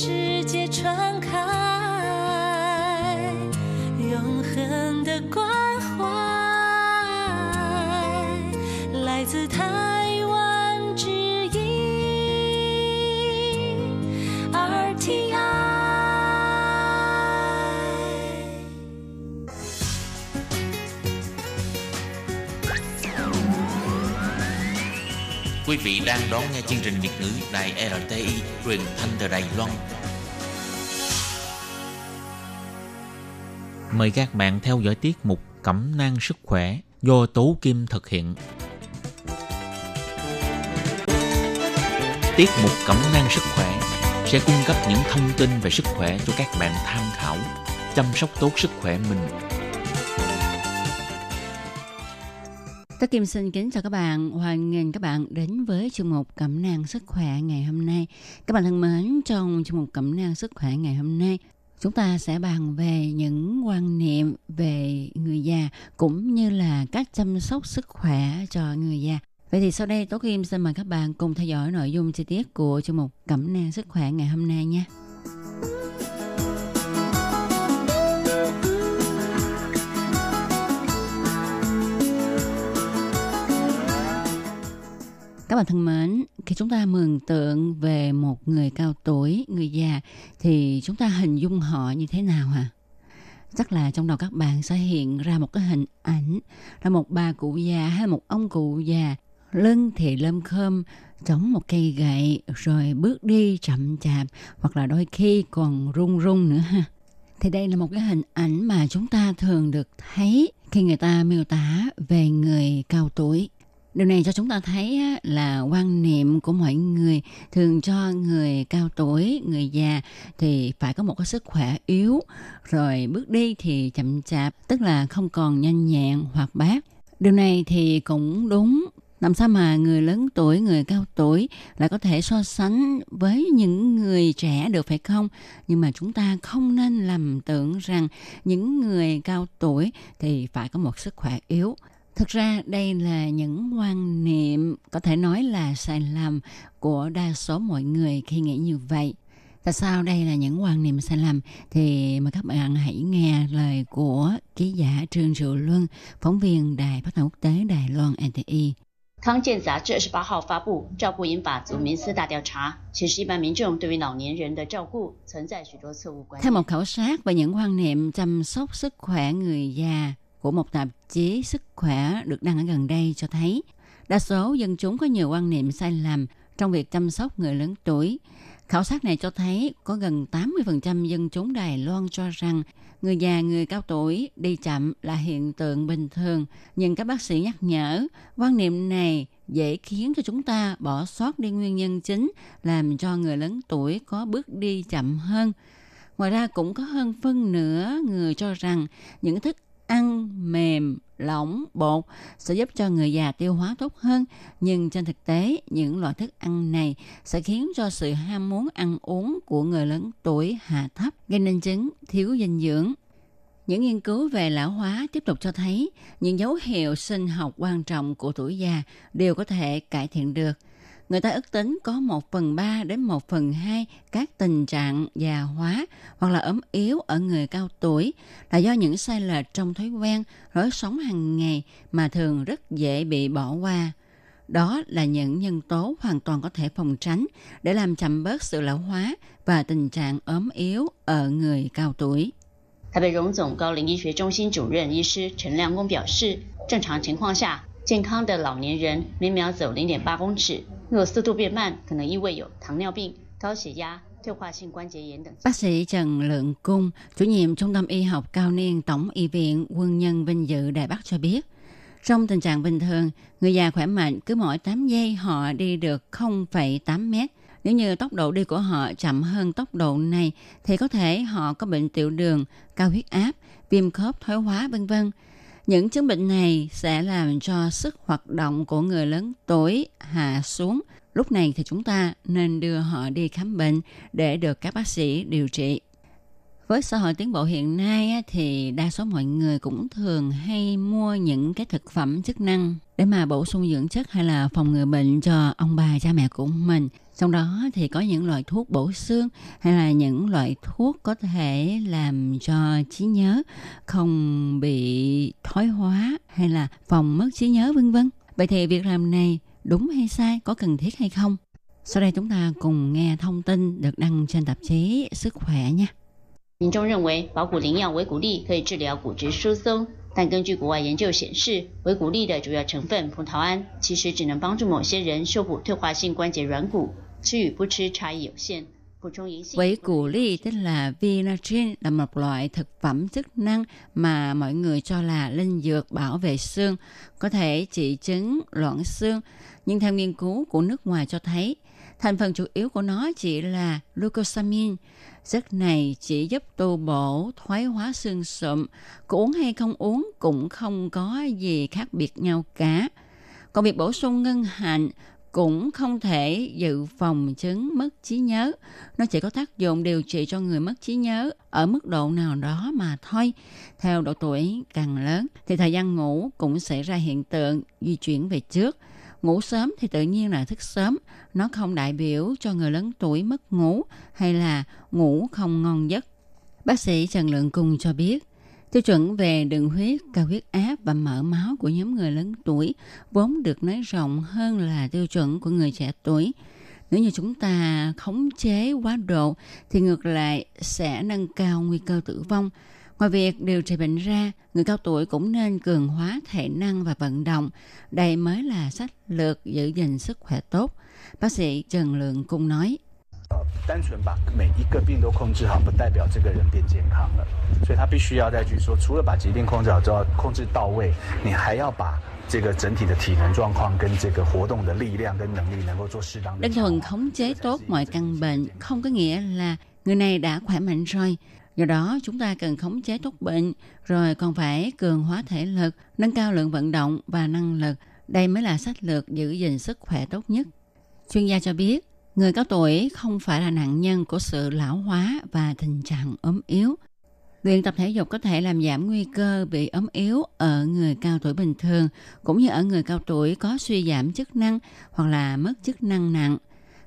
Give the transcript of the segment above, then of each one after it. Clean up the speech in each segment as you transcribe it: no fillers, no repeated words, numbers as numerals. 世界传开，永恒的关怀，来自台湾之音 RTI。 Quý vị đang đón nghe chương trình Việt ngữ đài RTI truyền thanh từ Đài Loan. Mời các bạn theo dõi tiết mục Cẩm nang sức khỏe do Tố Kim thực hiện. Tiết mục Cẩm nang sức khỏe sẽ cung cấp những thông tin về sức khỏe cho các bạn tham khảo, chăm sóc tốt sức khỏe mình. Tố Kim xin kính chào các bạn, hoan nghênh các bạn đến với chương mục Cẩm nang sức khỏe ngày hôm nay. Các bạn thân mến, trong chương mục Cẩm nang sức khỏe ngày hôm nay, chúng ta sẽ bàn về những quan niệm về người già cũng như là cách chăm sóc sức khỏe cho người già. Vậy thì sau đây Tố Kim xin mời các bạn cùng theo dõi nội dung chi tiết của chương mục Cẩm nang sức khỏe ngày hôm nay nha. Các bạn thân mến, khi chúng ta mường tượng về một người cao tuổi, người già thì chúng ta hình dung họ như thế nào hả? Chắc là trong đầu các bạn sẽ hiện ra một cái hình ảnh là một bà cụ già hay một ông cụ già, lưng thì lơm khơm, chống một cây gậy rồi bước đi chậm chạp hoặc là đôi khi còn run run nữa ha. Thì đây là một cái hình ảnh mà chúng ta thường được thấy khi người ta miêu tả về người cao tuổi. Điều này cho chúng ta thấy là quan niệm của mọi người thường cho người cao tuổi, người già thì phải có một cái sức khỏe yếu, rồi bước đi thì chậm chạp, tức là không còn nhanh nhẹn hoạt bát. Điều này thì cũng đúng. Làm sao mà người lớn tuổi, người cao tuổi lại có thể so sánh với những người trẻ được phải không? Nhưng mà chúng ta không nên lầm tưởng rằng những người cao tuổi thì phải có một sức khỏe yếu. Thực ra đây là những quan niệm có thể nói là sai lầm của đa số mọi người khi nghĩ như vậy. Tại sao đây là những quan niệm sai lầm? Thì mà các bạn hãy nghe lời của ký giả Trương Triệu Luân, phóng viên Đài Phát thanh Quốc tế Đài Loan RTI. Theo một khảo sát về những quan niệm chăm sóc sức khỏe người già của một tạp chí sức khỏe được đăng ở gần đây cho thấy, đa số dân chúng có nhiều quan niệm sai lầm trong việc chăm sóc người lớn tuổi. Khảo sát này cho thấy có gần 80% dân chúng Đài Loan cho rằng người già, người cao tuổi đi chậm là hiện tượng bình thường. Nhưng các bác sĩ nhắc nhở, quan niệm này dễ khiến cho chúng ta bỏ sót đi nguyên nhân chính làm cho người lớn tuổi có bước đi chậm hơn. Ngoài ra cũng có hơn phân nửa người cho rằng những thức ăn mềm, lỏng, bột sẽ giúp cho người già tiêu hóa tốt hơn. Nhưng trên thực tế, những loại thức ăn này sẽ khiến cho sự ham muốn ăn uống của người lớn tuổi hạ thấp, gây nên chứng thiếu dinh dưỡng. Những nghiên cứu về lão hóa tiếp tục cho thấy những dấu hiệu sinh học quan trọng của tuổi già đều có thể cải thiện được. Người ta ước tính có 1/3 đến 1/2 các tình trạng già hóa hoặc là ốm yếu ở người cao tuổi là do những sai lệch trong thói quen, lối sống hàng ngày mà thường rất dễ bị bỏ qua. Đó là những nhân tố hoàn toàn có thể phòng tránh để làm chậm bớt sự lão hóa và tình trạng ốm yếu ở người cao tuổi. Trần Lượng Cung biểu示, bác sĩ Trần Lượng Cung, chủ nhiệm Trung tâm Y học Cao niên Tổng Y viện Quân nhân Vinh dự Đài Bắc cho biết, trong tình trạng bình thường, người già khỏe mạnh cứ mỗi 8 giây họ đi được 0,8 mét. Nếu như tốc độ đi của họ chậm hơn tốc độ này thì có thể họ có bệnh tiểu đường, cao huyết áp, viêm khớp thoái hóa v.v. Những chứng bệnh này sẽ làm cho sức hoạt động của người lớn tuổi hạ xuống. Lúc này thì chúng ta nên đưa họ đi khám bệnh để được các bác sĩ điều trị. Với xã hội tiến bộ hiện nay thì đa số mọi người cũng thường hay mua những cái thực phẩm chức năng để mà bổ sung dưỡng chất hay là phòng ngừa bệnh cho ông bà cha mẹ của mình. Trong đó thì có những loại thuốc bổ xương hay là những loại thuốc có thể làm cho trí nhớ không bị thoái hóa hay là phòng mất trí nhớ v.v. Vậy thì việc làm này đúng hay sai, có cần thiết hay không? Sau đây chúng ta cùng nghe thông tin được đăng trên tạp chí Sức Khỏe nha. 民众认为保骨灵药维骨力可以治疗骨质疏松，但根据国外研究显示，维骨力的主要成分葡萄胺其实只能帮助某些人修补退化性关节软骨，吃与不吃差异有限。 Quế củ ly tức là Vinatrin là một loại thực phẩm chức năng mà mọi người cho là linh dược bảo vệ xương, có thể trị chứng loãng xương. Nhưng theo nghiên cứu của nước ngoài cho thấy, thành phần chủ yếu của nó chỉ là glucosamine. Chất này chỉ giúp tu bổ thoái hóa xương sụn, có uống hay không uống cũng không có gì khác biệt nhau cả. Còn việc bổ sung ngân hạnh cũng không thể dự phòng chứng mất trí nhớ. Nó chỉ có tác dụng điều trị cho người mất trí nhớ ở mức độ nào đó mà thôi. Theo độ tuổi càng lớn thì thời gian ngủ cũng xảy ra hiện tượng di chuyển về trước. Ngủ sớm thì tự nhiên là thức sớm. Nó không đại biểu cho người lớn tuổi mất ngủ hay là ngủ không ngon giấc. Bác sĩ Trần Lượng Cung cho biết, tiêu chuẩn về đường huyết, cao huyết áp và mỡ máu của nhóm người lớn tuổi vốn được nới rộng hơn là tiêu chuẩn của người trẻ tuổi. Nếu như chúng ta khống chế quá độ thì ngược lại sẽ nâng cao nguy cơ tử vong. Ngoài việc điều trị bệnh ra, người cao tuổi cũng nên cường hóa thể năng và vận động. Đây mới là sách lược giữ gìn sức khỏe tốt. Bác sĩ Trần Lượng Cung nói. Đơn thuần khống chế tốt mọi căn bệnh không có nghĩa là người này đã khỏe mạnh rồi. Do đó chúng ta cần khống chế tốt bệnh, rồi còn phải cường hóa thể lực, nâng cao lượng vận động và năng lực. Đây mới là sách lược giữ gìn sức khỏe tốt nhất. Chuyên gia cho biết, người cao tuổi không phải là nạn nhân của sự lão hóa và tình trạng ốm yếu. Luyện tập thể dục có thể làm giảm nguy cơ bị ốm yếu ở người cao tuổi bình thường, cũng như ở người cao tuổi có suy giảm chức năng hoặc là mất chức năng nặng.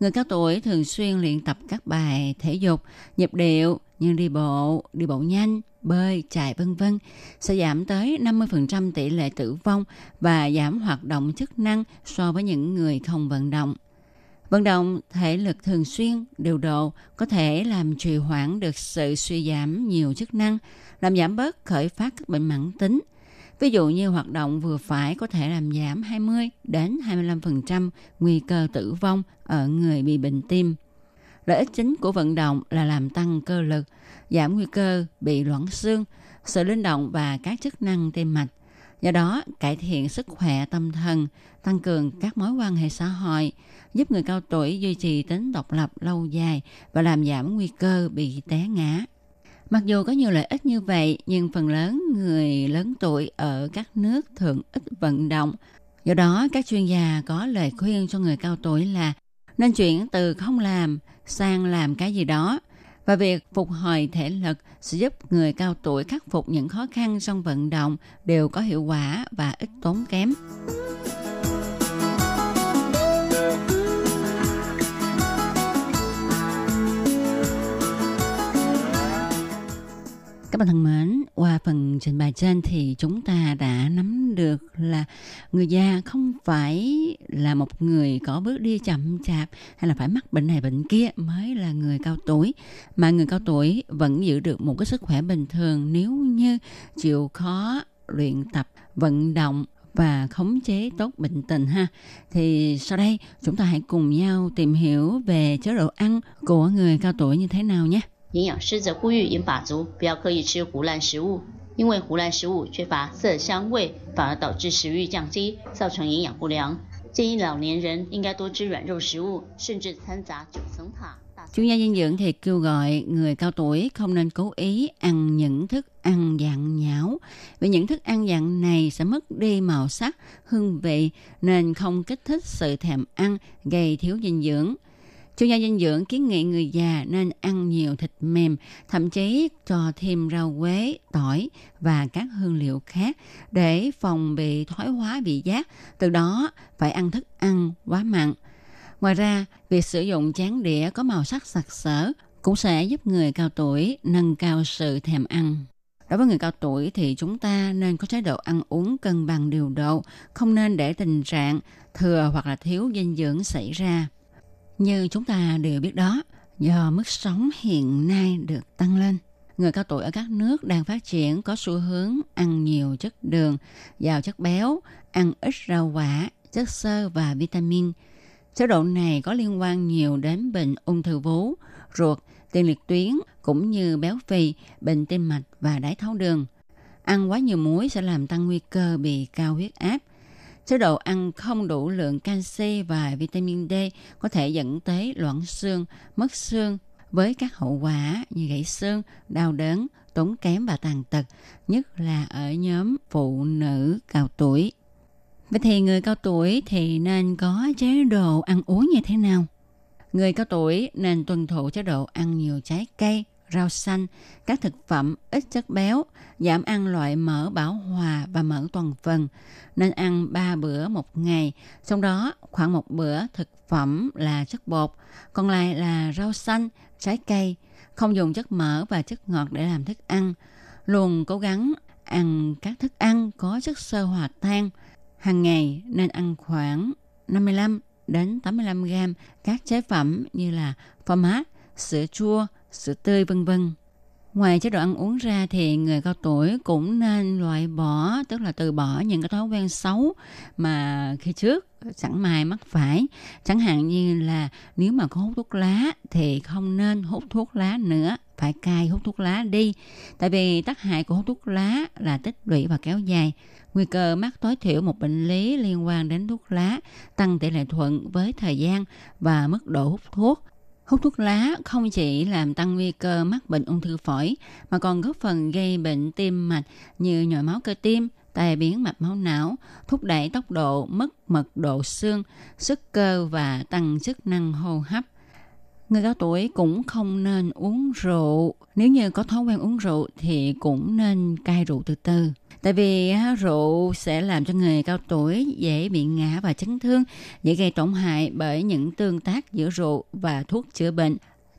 Người cao tuổi thường xuyên luyện tập các bài thể dục, nhịp điệu như đi bộ nhanh, bơi, chạy v.v. sẽ giảm tới 50% tỷ lệ tử vong và giảm hoạt động chức năng so với những người không vận động. Vận động thể lực thường xuyên, điều độ có thể làm trì hoãn được sự suy giảm nhiều chức năng, làm giảm bớt khởi phát các bệnh mãn tính. Ví dụ như hoạt động vừa phải có thể làm giảm 20-25% nguy cơ tử vong ở người bị bệnh tim. Lợi ích chính của vận động là làm tăng cơ lực, giảm nguy cơ bị loãng xương, sự linh động và các chức năng tim mạch. Do đó, cải thiện sức khỏe tâm thần, tăng cường các mối quan hệ xã hội, giúp người cao tuổi duy trì tính độc lập lâu dài và làm giảm nguy cơ bị té ngã. Mặc dù có nhiều lợi ích như vậy, nhưng phần lớn người lớn tuổi ở các nước thường ít vận động. Do đó, các chuyên gia có lời khuyên cho người cao tuổi là nên chuyển từ không làm sang làm cái gì đó. Và việc phục hồi thể lực sẽ giúp người cao tuổi khắc phục những khó khăn trong vận động đều có hiệu quả và ít tốn kém. Các bạn thân mến, qua phần trình bày trên thì chúng ta đã nắm được là người già không phải là một người có bước đi chậm chạp hay là phải mắc bệnh này bệnh kia mới là người cao tuổi, mà người cao tuổi vẫn giữ được một cái sức khỏe bình thường nếu như chịu khó luyện tập, vận động và khống chế tốt bệnh tình ha. Thì sau đây chúng ta hãy cùng nhau tìm hiểu về chế độ ăn của người cao tuổi như thế nào nhé. 营养师则呼吁饮把族不要刻意吃胡乱食物，因为胡乱食物缺乏色香味，反而导致食欲降低，造成营养不良。建议老年人应该多吃软肉食物，甚至掺杂九层塔。 Chuyên gia dinh dưỡng thì kêu gọi người cao tuổi không nên cố ý ăn những thức ăn dạng nhão, vì những thức ăn dạng này sẽ mất đi màu sắc, hương vị nên không kích thích sự thèm ăn, gây thiếu dinh dưỡng. Chuyên gia dinh dưỡng kiến nghị người già nên ăn nhiều thịt mềm, thậm chí cho thêm rau quế, tỏi và các hương liệu khác để phòng bị thoái hóa vị giác, từ đó phải ăn thức ăn quá mặn. Ngoài ra, việc sử dụng chén đĩa có màu sắc sặc sỡ cũng sẽ giúp người cao tuổi nâng cao sự thèm ăn. Đối với người cao tuổi thì chúng ta nên có chế độ ăn uống cân bằng điều độ, không nên để tình trạng thừa hoặc là thiếu dinh dưỡng xảy ra. Như chúng ta đều biết đó, do mức sống hiện nay được tăng lên, người cao tuổi ở các nước đang phát triển có xu hướng ăn nhiều chất đường, giàu chất béo, ăn ít rau quả, chất xơ và vitamin. Chế độ này có liên quan nhiều đến bệnh ung thư vú, ruột, tiền liệt tuyến cũng như béo phì, bệnh tim mạch và đái tháo đường. Ăn quá nhiều muối sẽ làm tăng nguy cơ bị cao huyết áp. Chế độ ăn không đủ lượng canxi và vitamin D có thể dẫn tới loãng xương, mất xương với các hậu quả như gãy xương, đau đớn, tốn kém và tàn tật, nhất là ở nhóm phụ nữ cao tuổi. Vậy thì người cao tuổi thì nên có chế độ ăn uống như thế nào? Người cao tuổi nên tuân thủ chế độ ăn nhiều trái cây, rau xanh, các thực phẩm ít chất béo, giảm ăn loại mỡ bão hòa và mỡ toàn phần. Nên ăn 3 bữa một ngày, trong đó khoảng một bữa thực phẩm là chất bột, còn lại là rau xanh, trái cây, không dùng chất mỡ và chất ngọt để làm thức ăn. Luôn cố gắng ăn các thức ăn có chất xơ hòa tan. Hàng ngày nên ăn khoảng 55 đến 85 gram các chế phẩm như là phô mát, sữa chua, sữa tươi v.v. Ngoài chế độ ăn uống ra thì người cao tuổi cũng nên loại bỏ, tức là từ bỏ những cái thói quen xấu mà khi trước chẳng may mắc phải. Chẳng hạn như là nếu mà có hút thuốc lá thì không nên hút thuốc lá nữa, phải cai hút thuốc lá đi. Tại vì tác hại của hút thuốc lá là tích lũy và kéo dài. Nguy cơ mắc tối thiểu một bệnh lý liên quan đến thuốc lá tăng tỷ lệ thuận với thời gian và mức độ hút thuốc. Hút thuốc lá không chỉ làm tăng nguy cơ mắc bệnh ung thư phổi mà còn góp phần gây bệnh tim mạch như nhồi máu cơ tim, tai biến mạch máu não, thúc đẩy tốc độ mất mật độ xương, sức cơ và tăng chức năng hô hấp. Người cao tuổi cũng không nên uống rượu. Nếu như có thói quen uống rượu thì cũng nên cai rượu từ từ. Tại vì rượu sẽ làm cho người cao tuổi dễ bị ngã và chấn thương, dễ gây tổn hại bởi những tương tác giữa rượu và thuốc chữa bệnh.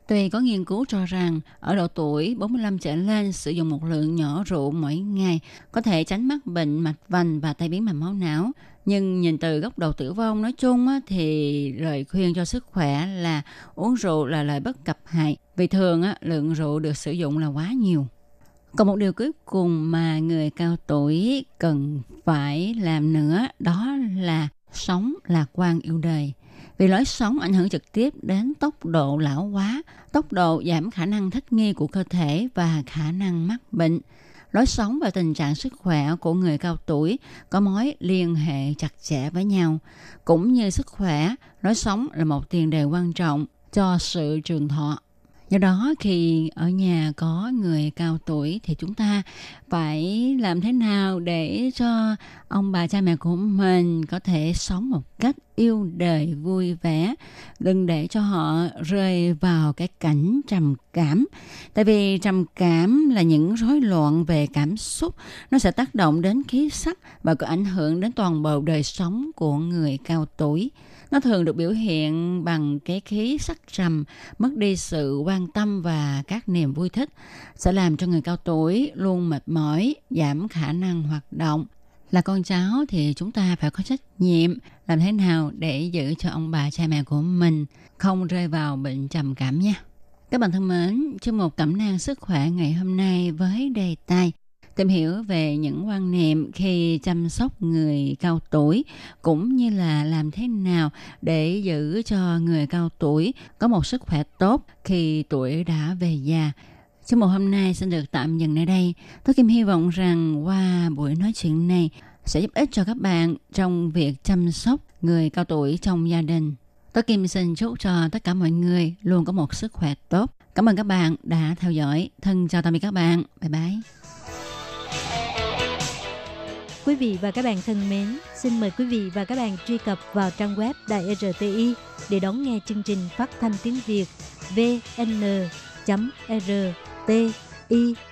Tuy có nghiên cứu cho rằng ở độ tuổi 45 trở lên sử dụng một lượng nhỏ rượu mỗi ngày có thể tránh mắc bệnh mạch vành và tai biến mạch máu não. Nhưng nhìn từ góc độ tử vong nói chung thì lời khuyên cho sức khỏe là uống rượu là lời bất cập hại, vì thường lượng rượu được sử dụng là quá nhiều. Còn một điều cuối cùng mà người cao tuổi cần phải làm nữa đó là sống lạc quan yêu đời. Vì lối sống ảnh hưởng trực tiếp đến tốc độ lão hóa, tốc độ giảm khả năng thích nghi của cơ thể và khả năng mắc bệnh. Lối sống và tình trạng sức khỏe của người cao tuổi có mối liên hệ chặt chẽ với nhau. Cũng như sức khỏe, lối sống là một tiền đề quan trọng cho sự trường thọ. Do đó khi ở nhà có người cao tuổi thì chúng ta phải làm thế nào để cho ông bà cha mẹ của mình có thể sống một cách yêu đời vui vẻ, đừng để cho họ rơi vào cái cảnh trầm cảm. Tại vì trầm cảm là những rối loạn về cảm xúc, nó sẽ tác động đến khí sắc và có ảnh hưởng đến toàn bộ đời sống của người cao tuổi. Nó thường được biểu hiện bằng cái khí sắc trầm, mất đi sự quan tâm và các niềm vui thích, sẽ làm cho người cao tuổi luôn mệt mỏi, giảm khả năng hoạt động. Là con cháu thì chúng ta phải có trách nhiệm làm thế nào để giữ cho ông bà cha mẹ của mình không rơi vào bệnh trầm cảm nha. Các bạn thân mến, chương mục Cẩm nang sức khỏe ngày hôm nay với đề tài tìm hiểu về những quan niệm khi chăm sóc người cao tuổi cũng như là làm thế nào để giữ cho người cao tuổi có một sức khỏe tốt khi tuổi đã về già. Chương mục hôm nay xin được tạm dừng nơi đây. Tôi Kim hy vọng rằng qua buổi nói chuyện này sẽ giúp ích cho các bạn trong việc chăm sóc người cao tuổi trong gia đình. Tôi Kim xin chúc cho tất cả mọi người luôn có một sức khỏe tốt. Cảm ơn các bạn đã theo dõi. Thân chào tạm biệt các bạn. Bye bye. Quý vị và các bạn thân mến, xin mời quý vị và các bạn truy cập vào trang web Đài RTI để đón nghe chương trình phát thanh tiếng Việt vn.rti